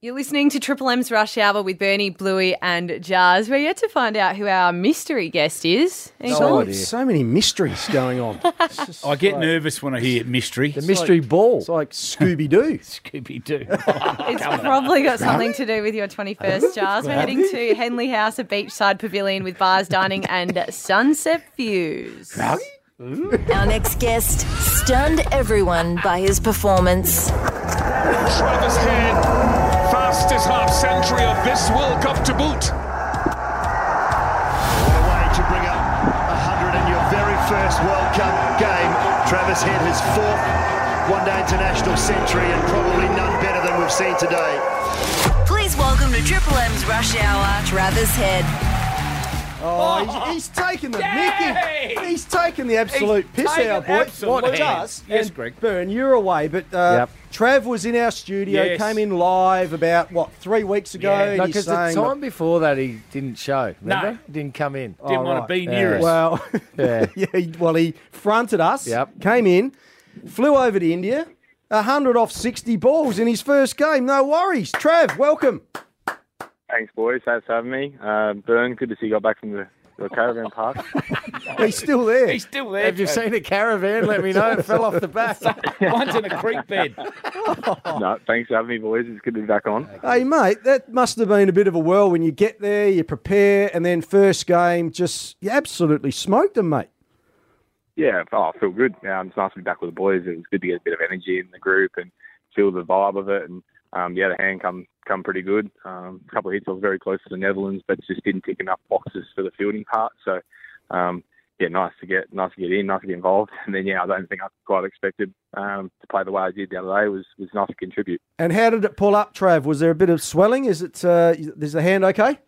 You're listening to Triple M's Rush Hour with Bernie, Blewey and Jars. We're yet to find out who our mystery guest is. So many mysteries going on. I get nervous when I hear mystery. The mystery ball. It's like Scooby-Doo. Scooby-Doo. It's probably got something to do with your 21st, Jars. We're heading to Henley House, a beachside pavilion with bars, dining and sunset views. Our next guest stunned everyone by his performance. Travis Head. Fastest half-century of this World Cup to boot. What a way to bring up 100 in your very first World Cup game. Travis Head, his fourth One Day International century, and probably none better than we've seen today. Please welcome to Triple M's Rush Hour, Travis Head. Oh, he's taking the mickey. He's taking the absolute piss out, boy. Watch us. Yes, Greg. Byrne, you're away, but Trav was in our studio, came in live about, 3 weeks ago? Yeah, because the time before that he didn't show, remember? No. He didn't come in. Didn't want to be near us. Well, he fronted us, came in, flew over to India, 100 off 60 balls in his first game. No worries. Trav, welcome. Thanks, boys. Thanks for having me. Byrne, good to see you got back from the caravan park. He's still there. He's still there. Have you seen a caravan? Let me know. It fell off the back. Mine's in a creek bed. No, thanks for having me, boys. It's good to be back on. Hey, mate, that must have been a bit of a whirl when you get there, you prepare, and then first game, you absolutely smoked them, mate. Yeah, I feel good. It's nice to be back with the boys. It was good to get a bit of energy in the group and feel the vibe of it. And the other hand come pretty good. A couple of hits I was very close to the Netherlands, but just didn't tick enough boxes for the fielding part. So, nice to get involved. And then, I don't think I quite expected to play the way I did the other day. It was nice to contribute. And how did it pull up, Trav? Was there a bit of swelling? Is the hand okay?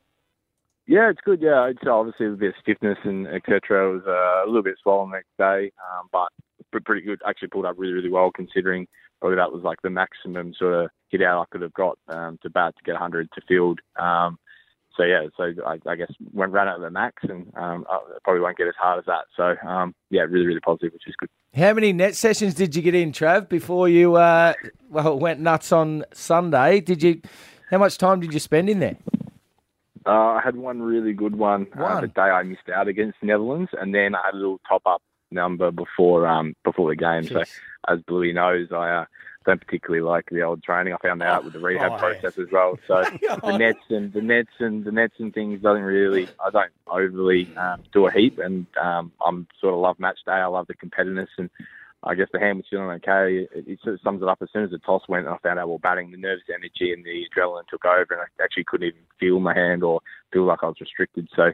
Yeah, it's good. Yeah, it's obviously a bit of stiffness and et cetera. It was a little bit swollen the next day, but pretty good. Actually pulled up really, really well considering. Probably that was the maximum sort of hit out I could have got to bat to get 100 to field. I guess ran out of the max and I probably won't get as hard as that. So, really, really positive, which is good. How many net sessions did you get in, Trav, before you went nuts on Sunday? How much time did you spend in there? I had one really good one. The day I missed out against the Netherlands, and then I had a little top-up number before the game. Jeez. So as Bluey knows, I don't particularly like the old training. I found out with the rehab process as well. So the nets and things doesn't really. I don't overly do a heap, and I'm sort of love match day. I love the competitiveness, and I guess the hand was feeling okay. It sort of sums it up. As soon as the toss went, and I found out batting, the nervous energy and the adrenaline took over, and I actually couldn't even feel my hand or feel like I was restricted. So.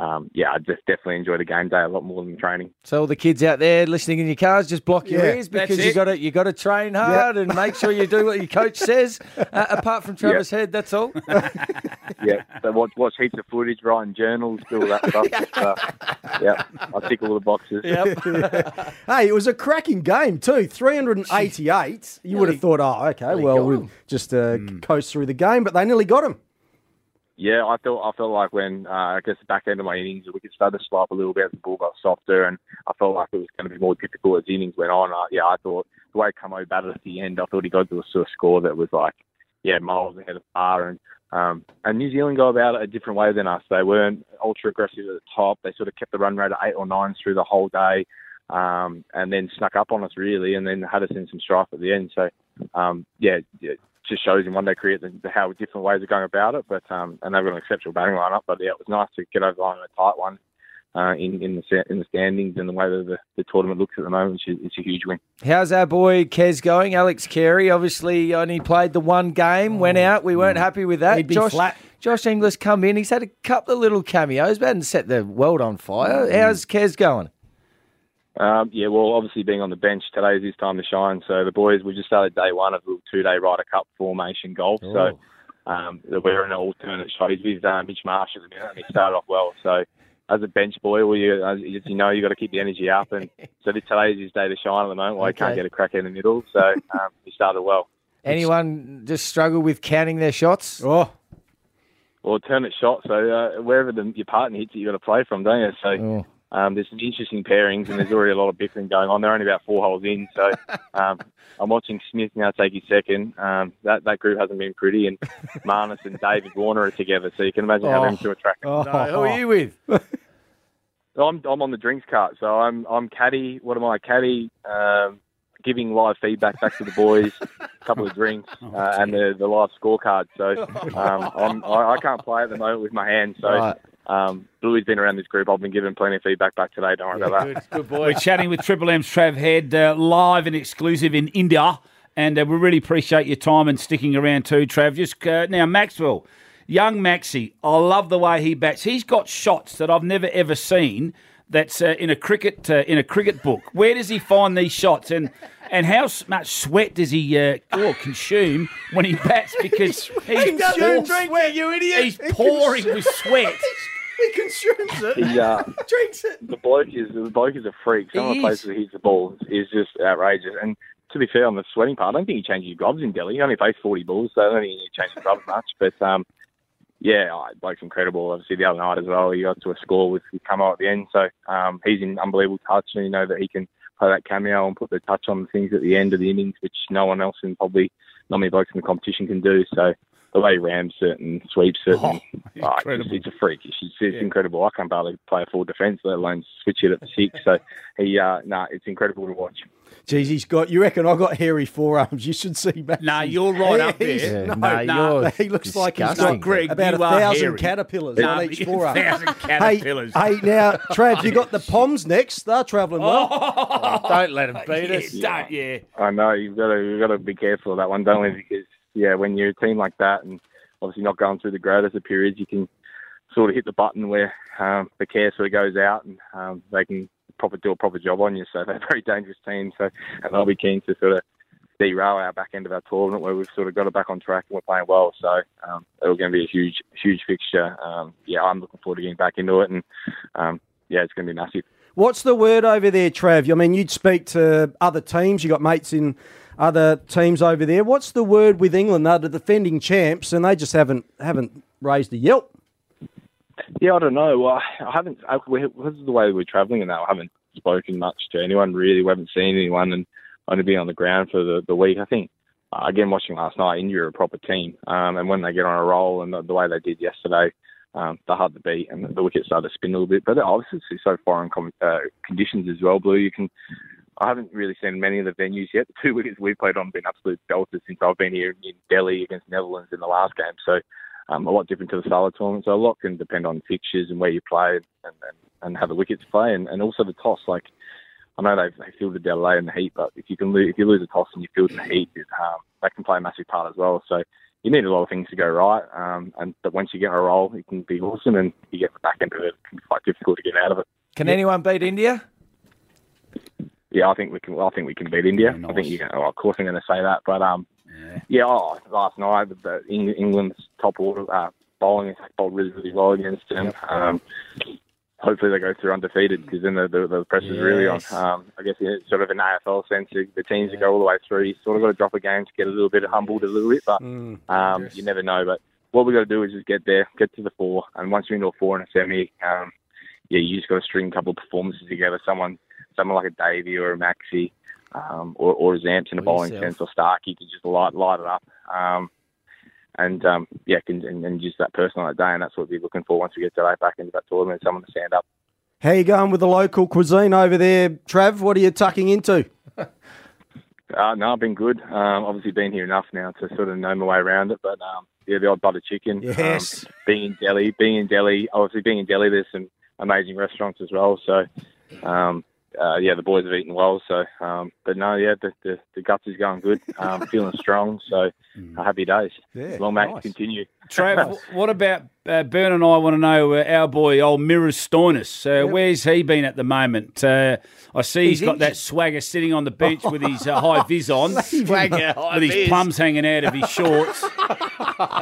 I just definitely enjoyed a game day a lot more than training. So all the kids out there listening in your cars, just block your ears because you got to train hard and make sure you do what your coach says. Apart from Travis Head, that's all. So watch heaps of footage, write in journals, do all that stuff. I tick all the boxes. Yep. Hey, it was a cracking game too. 388. You would have thought, we'll just coast through the game, but they nearly got him. Yeah, I felt like when, I guess, the back end of my innings, the wicket started to slow up a little bit as the ball got softer, and I felt like it was going to be more difficult as the innings went on. I thought the way Kamo batted at the end, I thought he got to a sort of score that was miles ahead of par. And New Zealand go about it a different way than us. They weren't ultra-aggressive at the top. They sort of kept the run rate at 8 or 9 through the whole day and then snuck up on us, really, and then had us in some strife at the end. So, just shows in one-day cricket how different ways are going about it, but and they've got an exceptional batting lineup. But it was nice to get over the line in a tight one in the standings and the way that the tournament looks at the moment. It's a huge win. How's our boy Kez going? Alex Carey obviously only played the one game, went out. We weren't happy with that. He'd be flat. Josh Inglis come in. He's had a couple of little cameos, but hadn't set the world on fire. How's Kez going? Obviously being on the bench, today's his time to shine. So the boys, we just started day one of a little 2-day Ryder Cup formation golf. Ooh. So we're in an alternate show. He's with Mitch Marsh at the minute, and he started off well. So as a bench boy, you've got to keep the energy up. And so today's his day to shine at the moment. Well, he can't get a crack in the middle. So he started well. Anyone just struggle with counting their shots? Oh. Alternate shot. So wherever your partner hits it, you've got to play from, don't you? So... There's some interesting pairings, and there's already a lot of bickering going on. They're only about 4 holes in, so I'm watching Smith now take his second. That group hasn't been pretty, and Marnus and David Warner are together, so you can imagine how them two are tracking. Oh, no, who are you with? I'm on the drinks cart, so I'm caddy. What am I, caddy? Giving live feedback back to the boys, a couple of drinks, and the live scorecard. So I can't play at the moment with my hands, so... Right. Bluey's been around this group. I've been giving plenty of feedback back today. Don't worry about that. Good boy. We're chatting with Triple M's Trav Head live and exclusive in India, and we really appreciate your time and sticking around too, Trav. Just now, Maxwell, young Maxi, I love the way he bats. He's got shots that I've never ever seen. That's in a cricket book. Where does he find these shots, and how much sweat does he consume when he bats? Because he's pouring with sweat. He consumes it. He drinks it. The bloke is a freak. Some of the places he hits the ball is just outrageous. And to be fair, on the sweating part, I don't think he changes his gloves in Delhi. He only plays 40 balls, so I don't think he changes his gloves much. But yeah, bloke's incredible. Obviously, the other night as well, he got to a score with Kamo at the end. So he's in unbelievable touch, and you know that he can play that cameo and put the touch on things at the end of the innings, which no one else and probably not many blokes in the competition can do. So. The way he rams it and sweeps it. It's a freak. It's incredible. I can't barely play a full defence, let alone switch it at the 6. So, it's incredible to watch. Geez, he's got... You reckon I got hairy forearms. You should see Max. No, you're right up there. Yeah, no, he looks disgusting. Like he's got Greg, about 1,000 hairy caterpillars on each forearm. 1,000 caterpillars. Hey, now, Trav, you got the Poms next. They're travelling well. Don't let him beat us. Yeah, don't, I know. You've got to be careful of that one, don't we? Because... Yeah, when you're a team like that and obviously not going through the greatest of periods, you can sort of hit the button where the care sort of goes out and they can do a proper job on you. So they're a very dangerous team. So and I'll be keen to sort of derail our back end of our tournament where we've sort of got it back on track and we're playing well. So it's going to be a huge, huge fixture. I'm looking forward to getting back into it. And, it's going to be massive. What's the word over there, Trav? I mean, you'd speak to other teams. You got mates in... other teams over there. What's the word with England? They're the defending champs, and they just haven't raised a yelp. Yeah, I don't know. I haven't. Because of the way we're travelling and that, I haven't spoken much to anyone really. We haven't seen anyone, and I've been on the ground for the week. I think again, watching last night, India are a proper team, and when they get on a roll and the way they did yesterday, they're hard to beat, and the wicket started to spin a little bit. But obviously, it's so foreign conditions as well. Blue, you can. I haven't really seen many of the venues yet. The 2 wickets we've played on have been absolute belters since I've been here in Delhi against Netherlands in the last game. So a lot different to the solo tournament. So a lot can depend on fixtures and where you play and how the wickets play and also the toss. Like I know they fielded their lay in the heat, but if you lose a toss and you field in the heat, that can play a massive part as well. So you need a lot of things to go right. But once you get a roll, it can be awesome, and you get back into it. It's quite difficult to get out of it. Can anyone beat India? Yeah, I think we can beat India. Nice. I think of course I'm going to say that, but last night England's top order bowling attack bowled really, really well against them. Hopefully they go through undefeated because then the pressure's really on. I guess it's sort of an AFL sense, the teams that go all the way through, you sort of got to drop a game to get a little bit humbled a little bit, but you never know. But what we got to do is just get there, get to the 4, and once you're into a 4 and a semi, you just got to string a couple of performances together. Someone like a Davy or a Maxi or a Zamps in a bowling sense or Stark, you can just light it up and just that person on that day. And that's what we're looking for once we get today back into that tournament, someone to stand up. How you going with the local cuisine over there, Trav? What are you tucking into? No, I've been good. Obviously been here enough now to sort of know my way around it, but the odd butter chicken. Yes. Being in Delhi, obviously being in Delhi, there's some amazing restaurants as well. So, the boys have eaten well, so the guts is going good. Feeling strong, so happy days. Yeah, long nice. Mate, continue. Trav, what about Bern and I want to know our boy, old Marcus Stoinis. Where's he been at the moment? I see he's got that swagger sitting on the beach with his high viz on, with his plums hanging out of his shorts.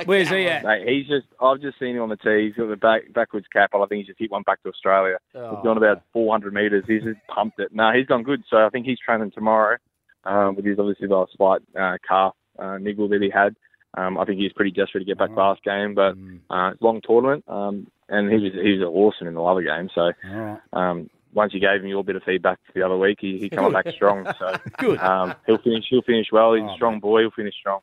Where's he at? Mate, I've just seen him on the tee. He's got the backwards cap on. I think he's just hit one back to Australia. He's gone about 400 metres. He's just pumped it. No, he's gone good. So I think he's training tomorrow with his obviously last slight calf niggle that he had. I think he was pretty desperate to get back last game, but long tournament, and he was awesome in the other game. So once you gave him your bit of feedback the other week, he came back strong. So good. He'll finish well. He's a strong boy. He'll finish strong.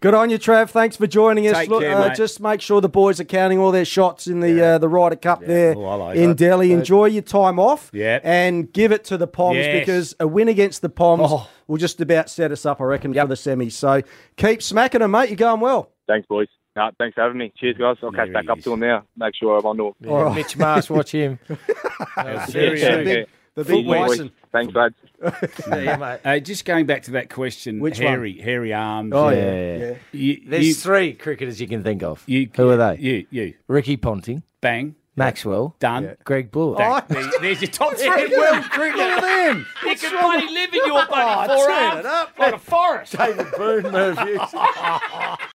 Good on you, Trav. Thanks for joining us. Look, care, just make sure the boys are counting all their shots in the Ryder Cup there in Delhi. Enjoy your time off and give it to the Poms because a win against the Poms will just about set us up, I reckon, for the semis. So keep smacking them, mate. You're going well. Thanks, boys. No, thanks for having me. Cheers, guys. I'll catch back up to him now. Make sure I'm on to him. Yeah. Right. Mitch Marsh, watch him. The big bison. Thanks, bud. Mate. Just going back to that question, which hairy, hairy arms. Oh, yeah. There's three cricketers you can think of. Who are they? You. Ricky Ponting. Bang. Maxwell. Done. Yeah. Greg Bull. Oh, there's your top three. Well, look at them. You can bloody live in your bloody forearm like a forest. David Boone, no views.